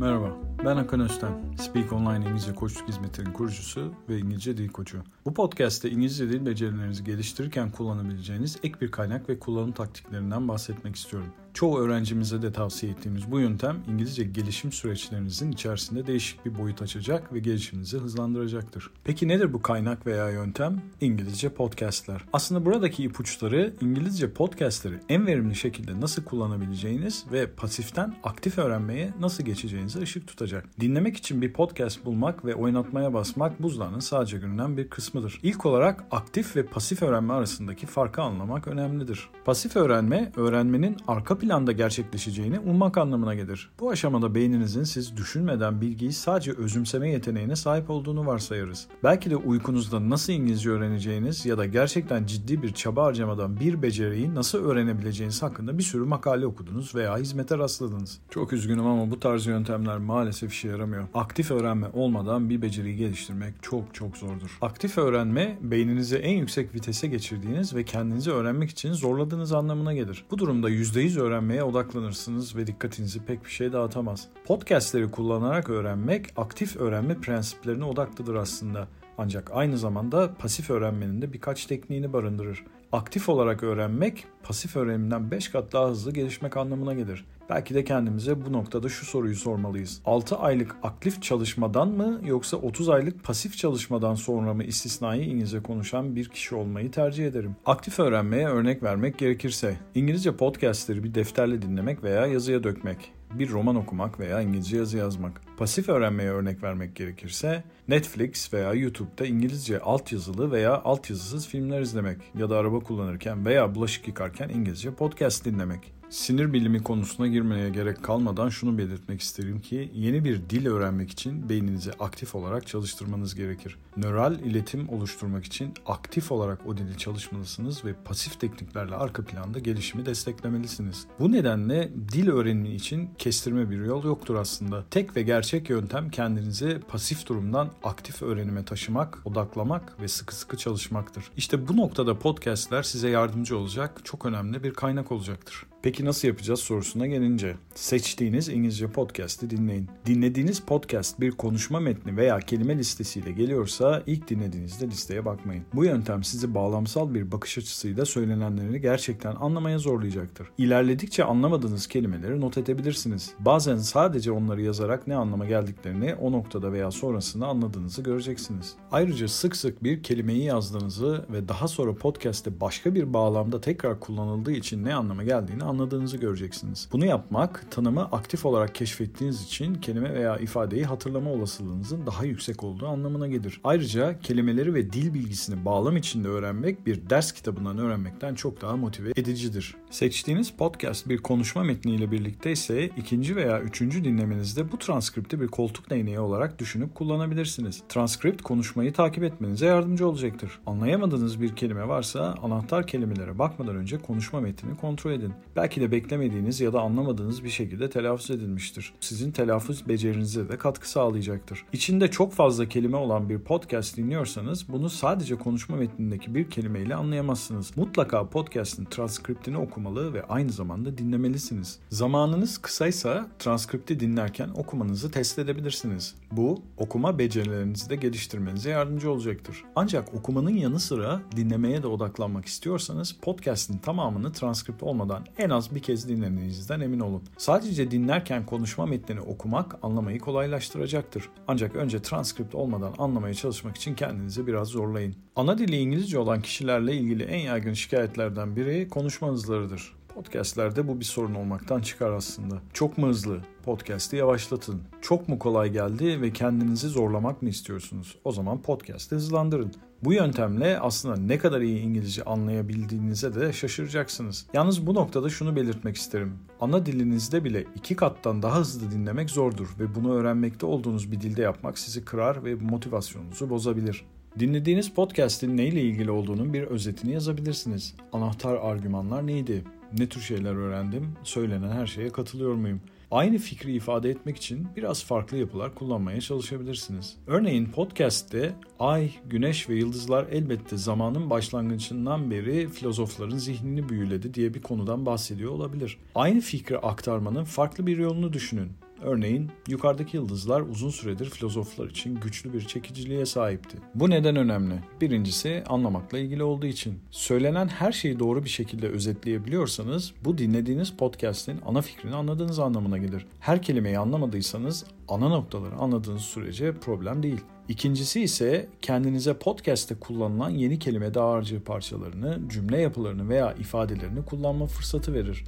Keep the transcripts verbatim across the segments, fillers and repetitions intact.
Merhaba, ben Okan Öztan. Speak Online İngilizce Koçluk Hizmeti'nin kurucusu ve İngilizce Dil Koçu. Bu podcast'te İngilizce dil becerilerinizi geliştirirken kullanabileceğiniz ek bir kaynak ve kullanım taktiklerinden bahsetmek istiyorum. Çoğu öğrencimize de tavsiye ettiğimiz bu yöntem İngilizce gelişim süreçlerinizin içerisinde değişik bir boyut açacak ve gelişiminizi hızlandıracaktır. Peki nedir bu kaynak veya yöntem? İngilizce podcastler. Aslında buradaki ipuçları İngilizce podcastleri en verimli şekilde nasıl kullanabileceğiniz ve pasiften aktif öğrenmeye nasıl geçeceğinize ışık tutacak. Dinlemek için bir podcast bulmak ve oynatmaya basmak buzdağının sadece görünen bir kısmıdır. İlk olarak aktif ve pasif öğrenme arasındaki farkı anlamak önemlidir. Pasif öğrenme, öğrenmenin arka planda gerçekleşeceğini ummak anlamına gelir. Bu aşamada beyninizin siz düşünmeden bilgiyi sadece özümseme yeteneğine sahip olduğunu varsayarız. Belki de uykunuzda nasıl İngilizce öğreneceğiniz ya da gerçekten ciddi bir çaba harcamadan bir beceriyi nasıl öğrenebileceğiniz hakkında bir sürü makale okudunuz veya hizmete rastladınız. Çok üzgünüm ama bu tarz yöntemler maalesef işe yaramıyor. Aktif öğrenme olmadan bir beceriyi geliştirmek çok çok zordur. Aktif öğrenme, beyninizi en yüksek vitese geçirdiğiniz ve kendinizi öğrenmek için zorladığınız anlamına gelir. Bu durumda yüzde yüz öğrenmeye öğrenmeye odaklanırsınız ve dikkatinizi pek bir şey dağıtamaz. Podcastleri kullanarak öğrenmek, aktif öğrenme prensiplerine odaklıdır aslında. Ancak aynı zamanda pasif öğrenmenin de birkaç tekniğini barındırır. Aktif olarak öğrenmek, pasif öğrenimden beş kat daha hızlı gelişmek anlamına gelir. Belki de kendimize bu noktada şu soruyu sormalıyız. altı aylık aktif çalışmadan mı yoksa otuz aylık pasif çalışmadan sonra mı istisnai İngilizce konuşan bir kişi olmayı tercih ederim? Aktif öğrenmeye örnek vermek gerekirse, İngilizce podcastleri bir defterle dinlemek veya yazıya dökmek, bir roman okumak veya İngilizce yazı yazmak. Pasif öğrenmeye örnek vermek gerekirse Netflix veya YouTube'da İngilizce altyazılı veya altyazısız filmler izlemek ya da araba kullanırken veya bulaşık yıkarken İngilizce podcast dinlemek. Sinir bilimi konusuna girmeye gerek kalmadan şunu belirtmek isterim ki yeni bir dil öğrenmek için beyninizi aktif olarak çalıştırmanız gerekir. Nöral iletim oluşturmak için aktif olarak o dili çalışmalısınız ve pasif tekniklerle arka planda gelişimi desteklemelisiniz. Bu nedenle dil öğrenimi için kestirme bir yol yoktur aslında. Tek ve gerçek yöntem kendinizi pasif durumdan aktif öğrenime taşımak, odaklamak ve sıkı sıkı çalışmaktır. İşte bu noktada podcastler size yardımcı olacak, çok önemli bir kaynak olacaktır. Peki nasıl yapacağız sorusuna gelince, seçtiğiniz İngilizce podcast'i dinleyin. Dinlediğiniz podcast bir konuşma metni veya kelime listesiyle geliyorsa ilk dinlediğinizde listeye bakmayın. Bu yöntem sizi bağlamsal bir bakış açısıyla söylenenleri gerçekten anlamaya zorlayacaktır. İlerledikçe anlamadığınız kelimeleri not edebilirsiniz. Bazen sadece onları yazarak ne anlama geldiklerini o noktada veya sonrasında anladığınızı göreceksiniz. Ayrıca sık sık bir kelimeyi yazdığınızı ve daha sonra podcast'te başka bir bağlamda tekrar kullanıldığı için ne anlama geldiğini anladığınızı göreceksiniz. Bunu yapmak, tanımı aktif olarak keşfettiğiniz için kelime veya ifadeyi hatırlama olasılığınızın daha yüksek olduğu anlamına gelir. Ayrıca kelimeleri ve dil bilgisini bağlam içinde öğrenmek bir ders kitabından öğrenmekten çok daha motive edicidir. Seçtiğiniz podcast bir konuşma metniyle birlikte ise ikinci veya üçüncü dinlemenizde bu transkripti bir koltuk değneği olarak düşünüp kullanabilirsiniz. Transkript konuşmayı takip etmenize yardımcı olacaktır. Anlayamadığınız bir kelime varsa anahtar kelimelere bakmadan önce konuşma metnini kontrol edin. Belki de beklemediğiniz ya da anlamadığınız bir şekilde telaffuz edilmiştir. Sizin telaffuz becerinize de katkı sağlayacaktır. İçinde çok fazla kelime olan bir podcast dinliyorsanız bunu sadece konuşma metnindeki bir kelimeyle anlayamazsınız. Mutlaka podcast'in transkriptini okumalı ve aynı zamanda dinlemelisiniz. Zamanınız kısaysa transkripti dinlerken okumanızı test edebilirsiniz. Bu, okuma becerilerinizi de geliştirmenize yardımcı olacaktır. Ancak okumanın yanı sıra dinlemeye de odaklanmak istiyorsanız podcast'in tamamını transkript olmadan en az bir kez dinlediğinizden emin olun. Sadece dinlerken konuşma metnini okumak anlamayı kolaylaştıracaktır. Ancak önce transkript olmadan anlamaya çalışmak için kendinizi biraz zorlayın. Ana dili İngilizce olan kişilerle ilgili en yaygın şikayetlerden biri konuşma hızlarıdır. Podcastlerde bu bir sorun olmaktan çıkar aslında. Çok mu hızlı? Podcast'i yavaşlatın. Çok mu kolay geldi ve kendinizi zorlamak mı istiyorsunuz? O zaman podcast'i hızlandırın. Bu yöntemle aslında ne kadar iyi İngilizce anlayabildiğinize de şaşıracaksınız. Yalnız bu noktada şunu belirtmek isterim. Ana dilinizde bile iki kattan daha hızlı dinlemek zordur ve bunu öğrenmekte olduğunuz bir dilde yapmak sizi kırar ve motivasyonunuzu bozabilir. Dinlediğiniz podcast'in neyle ilgili olduğunun bir özetini yazabilirsiniz. Anahtar argümanlar neydi? Ne tür şeyler öğrendim? Söylenen her şeye katılıyor muyum? Aynı fikri ifade etmek için biraz farklı yapılar kullanmaya çalışabilirsiniz. Örneğin podcast'te ay, güneş ve yıldızlar elbette zamanın başlangıcından beri filozofların zihnini büyüledi diye bir konudan bahsediyor olabilir. Aynı fikri aktarmanın farklı bir yolunu düşünün. Örneğin yukarıdaki yıldızlar uzun süredir filozoflar için güçlü bir çekiciliğe sahipti. Bu neden önemli? Birincisi anlamakla ilgili olduğu için. Söylenen her şeyi doğru bir şekilde özetleyebiliyorsanız bu dinlediğiniz podcast'in ana fikrini anladığınız anlamına gelir. Her kelimeyi anlamadıysanız ana noktaları anladığınız sürece problem değil. İkincisi ise kendinize podcast'te kullanılan yeni kelime dağarcığı parçalarını, cümle yapılarını veya ifadelerini kullanma fırsatı verir.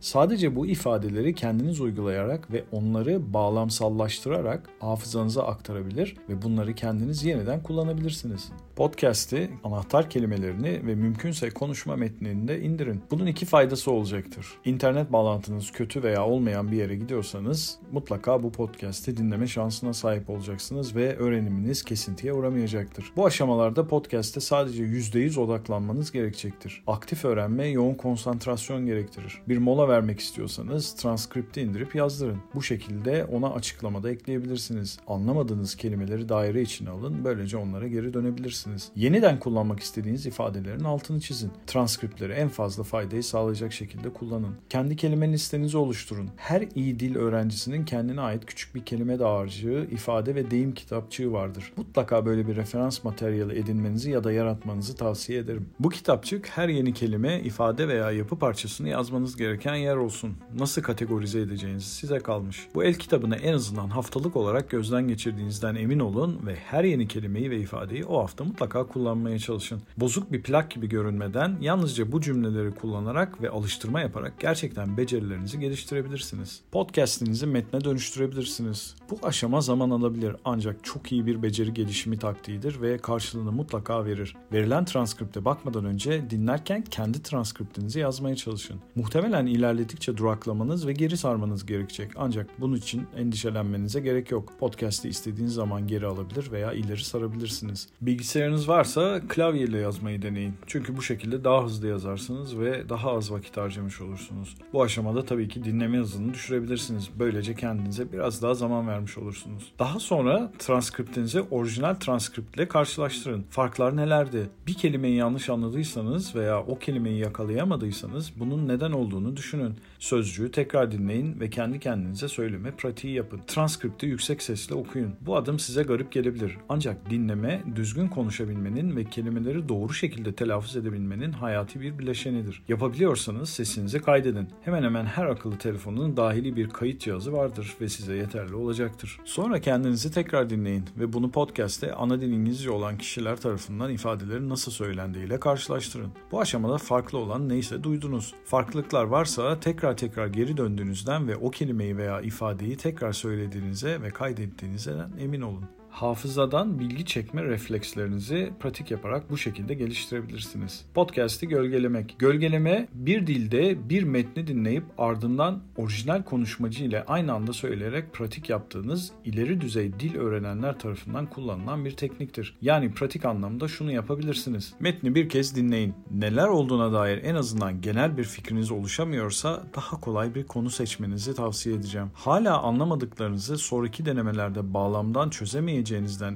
Sadece bu ifadeleri kendiniz uygulayarak ve onları bağlamsallaştırarak hafızanıza aktarabilir ve bunları kendiniz yeniden kullanabilirsiniz. Podcast'i, anahtar kelimelerini ve mümkünse konuşma metninde indirin. Bunun iki faydası olacaktır. İnternet bağlantınız kötü veya olmayan bir yere gidiyorsanız mutlaka bu podcast'i dinleme şansına sahip olacaksınız ve öğreniminiz kesintiye uğramayacaktır. Bu aşamalarda podcast'e sadece yüzde yüz odaklanmanız gerekecektir. Aktif öğrenme yoğun konsantrasyon gerektirir. Bir mola vermek istiyorsanız transkripti indirip yazdırın. Bu şekilde ona açıklamada ekleyebilirsiniz. Anlamadığınız kelimeleri daire içine alın. Böylece onlara geri dönebilirsiniz. Yeniden kullanmak istediğiniz ifadelerin altını çizin. Transkriptleri en fazla faydayı sağlayacak şekilde kullanın. Kendi kelime listenizi oluşturun. Her iyi dil öğrencisinin kendine ait küçük bir kelime dağarcığı, ifade ve deyim kitapçığı vardır. Mutlaka böyle bir referans materyali edinmenizi ya da yaratmanızı tavsiye ederim. Bu kitapçık her yeni kelime, ifade veya yapı parçasını yazmanız gereken yer olsun. Nasıl kategorize edeceğiniz size kalmış. Bu el kitabını en azından haftalık olarak gözden geçirdiğinizden emin olun ve her yeni kelimeyi ve ifadeyi o hafta mutlaka kullanmaya çalışın. Bozuk bir plak gibi görünmeden yalnızca bu cümleleri kullanarak ve alıştırma yaparak gerçekten becerilerinizi geliştirebilirsiniz. Podcast'inizi metne dönüştürebilirsiniz. Bu aşama zaman alabilir ancak çok iyi bir beceri gelişimi taktiğidir ve karşılığını mutlaka verir. Verilen transkripte bakmadan önce dinlerken kendi transkriptinizi yazmaya çalışın. Muhtemelen ilerledikçe duraklamanız ve geri sarmanız gerekecek. Ancak bunun için endişelenmenize gerek yok. Podcast'i istediğiniz zaman geri alabilir veya ileri sarabilirsiniz. Bilgisayarınız varsa klavyeyle yazmayı deneyin. Çünkü bu şekilde daha hızlı yazarsınız ve daha az vakit harcamış olursunuz. Bu aşamada tabii ki dinleme hızını düşürebilirsiniz. Böylece kendinize biraz daha zaman vermiş olursunuz. Daha sonra transkriptinizi orijinal transkriptle karşılaştırın. Farklar nelerdi? Bir kelimeyi yanlış anladıysanız veya o kelimeyi yakalayamadıysanız bunun neden olduğunu düşünün. Sözcüğü tekrar dinleyin ve kendi kendinize söyleme pratiği yapın. Transkripti yüksek sesle okuyun. Bu adım size garip gelebilir. Ancak dinleme, düzgün konuşabilmenin ve kelimeleri doğru şekilde telaffuz edebilmenin hayati bir bileşenidir. Yapabiliyorsanız sesinizi kaydedin. Hemen hemen her akıllı telefonun dahili bir kayıt cihazı vardır ve size yeterli olacaktır. Sonra kendinizi tekrar dinleyin ve bunu podcast'te ana dil İngilizce olan kişiler tarafından ifadelerin nasıl söylendiğiyle karşılaştırın. Bu aşamada farklı olan neyse duydunuz. Farklılıklar var varsa tekrar tekrar geri döndüğünüzden ve o kelimeyi veya ifadeyi tekrar söylediğinize ve kaydettiğinizden emin olun. Hafızadan bilgi çekme reflekslerinizi pratik yaparak bu şekilde geliştirebilirsiniz. Podcast'i gölgelemek. Gölgeleme bir dilde bir metni dinleyip ardından orijinal konuşmacı ile aynı anda söyleyerek pratik yaptığınız ileri düzey dil öğrenenler tarafından kullanılan bir tekniktir. Yani pratik anlamda şunu yapabilirsiniz. Metni bir kez dinleyin. Neler olduğuna dair en azından genel bir fikriniz oluşamıyorsa daha kolay bir konu seçmenizi tavsiye edeceğim. Hala anlamadıklarınızı sonraki denemelerde bağlamdan çözemeyeceğiniz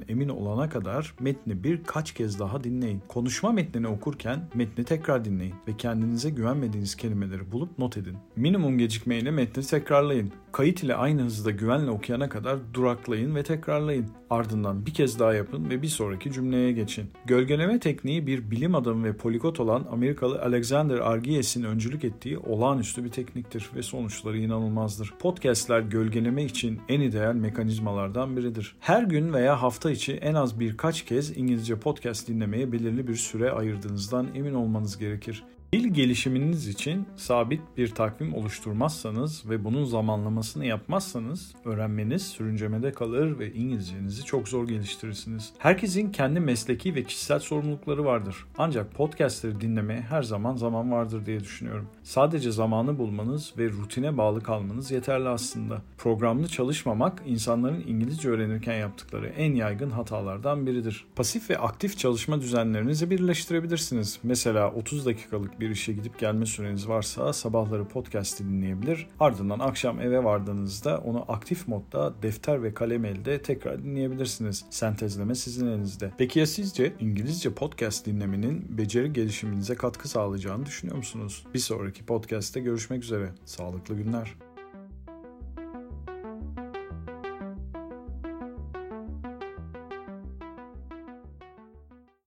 emin olana kadar metni birkaç kez daha dinleyin. Konuşma metnini okurken metni tekrar dinleyin ve kendinize güvenmediğiniz kelimeleri bulup not edin. Minimum gecikmeyle metni tekrarlayın. Kayıt ile aynı hızda güvenle okuyana kadar duraklayın ve tekrarlayın. Ardından bir kez daha yapın ve bir sonraki cümleye geçin. Gölgeleme tekniği bir bilim adamı ve poligot olan Amerikalı Alexander Argyas'in öncülük ettiği olağanüstü bir tekniktir ve sonuçları inanılmazdır. Podcast'ler gölgeleme için en ideal mekanizmalardan biridir. Her gün veya hafta içi en az birkaç kez İngilizce podcast dinlemeye belirli bir süre ayırdığınızdan emin olmanız gerekir. Dil gelişiminiz için sabit bir takvim oluşturmazsanız ve bunun zamanlamasını yapmazsanız öğrenmeniz sürüncemede kalır ve İngilizcenizi çok zor geliştirirsiniz. Herkesin kendi mesleki ve kişisel sorumlulukları vardır. Ancak podcastleri dinlemeye her zaman zaman vardır diye düşünüyorum. Sadece zamanı bulmanız ve rutine bağlı kalmanız yeterli aslında. Programlı çalışmamak insanların İngilizce öğrenirken yaptıkları en yaygın hatalardan biridir. Pasif ve aktif çalışma düzenlerinizi birleştirebilirsiniz. Mesela otuz dakikalık bir işe gidip gelme süreniz varsa sabahları podcast'i dinleyebilir. Ardından akşam eve vardığınızda onu aktif modda defter ve kalem elde tekrar dinleyebilirsiniz. Sentezleme sizin elinizde. Peki ya sizce İngilizce podcast dinlemenin beceri gelişiminize katkı sağlayacağını düşünüyor musunuz? Bir sonraki podcast'te görüşmek üzere. Sağlıklı günler.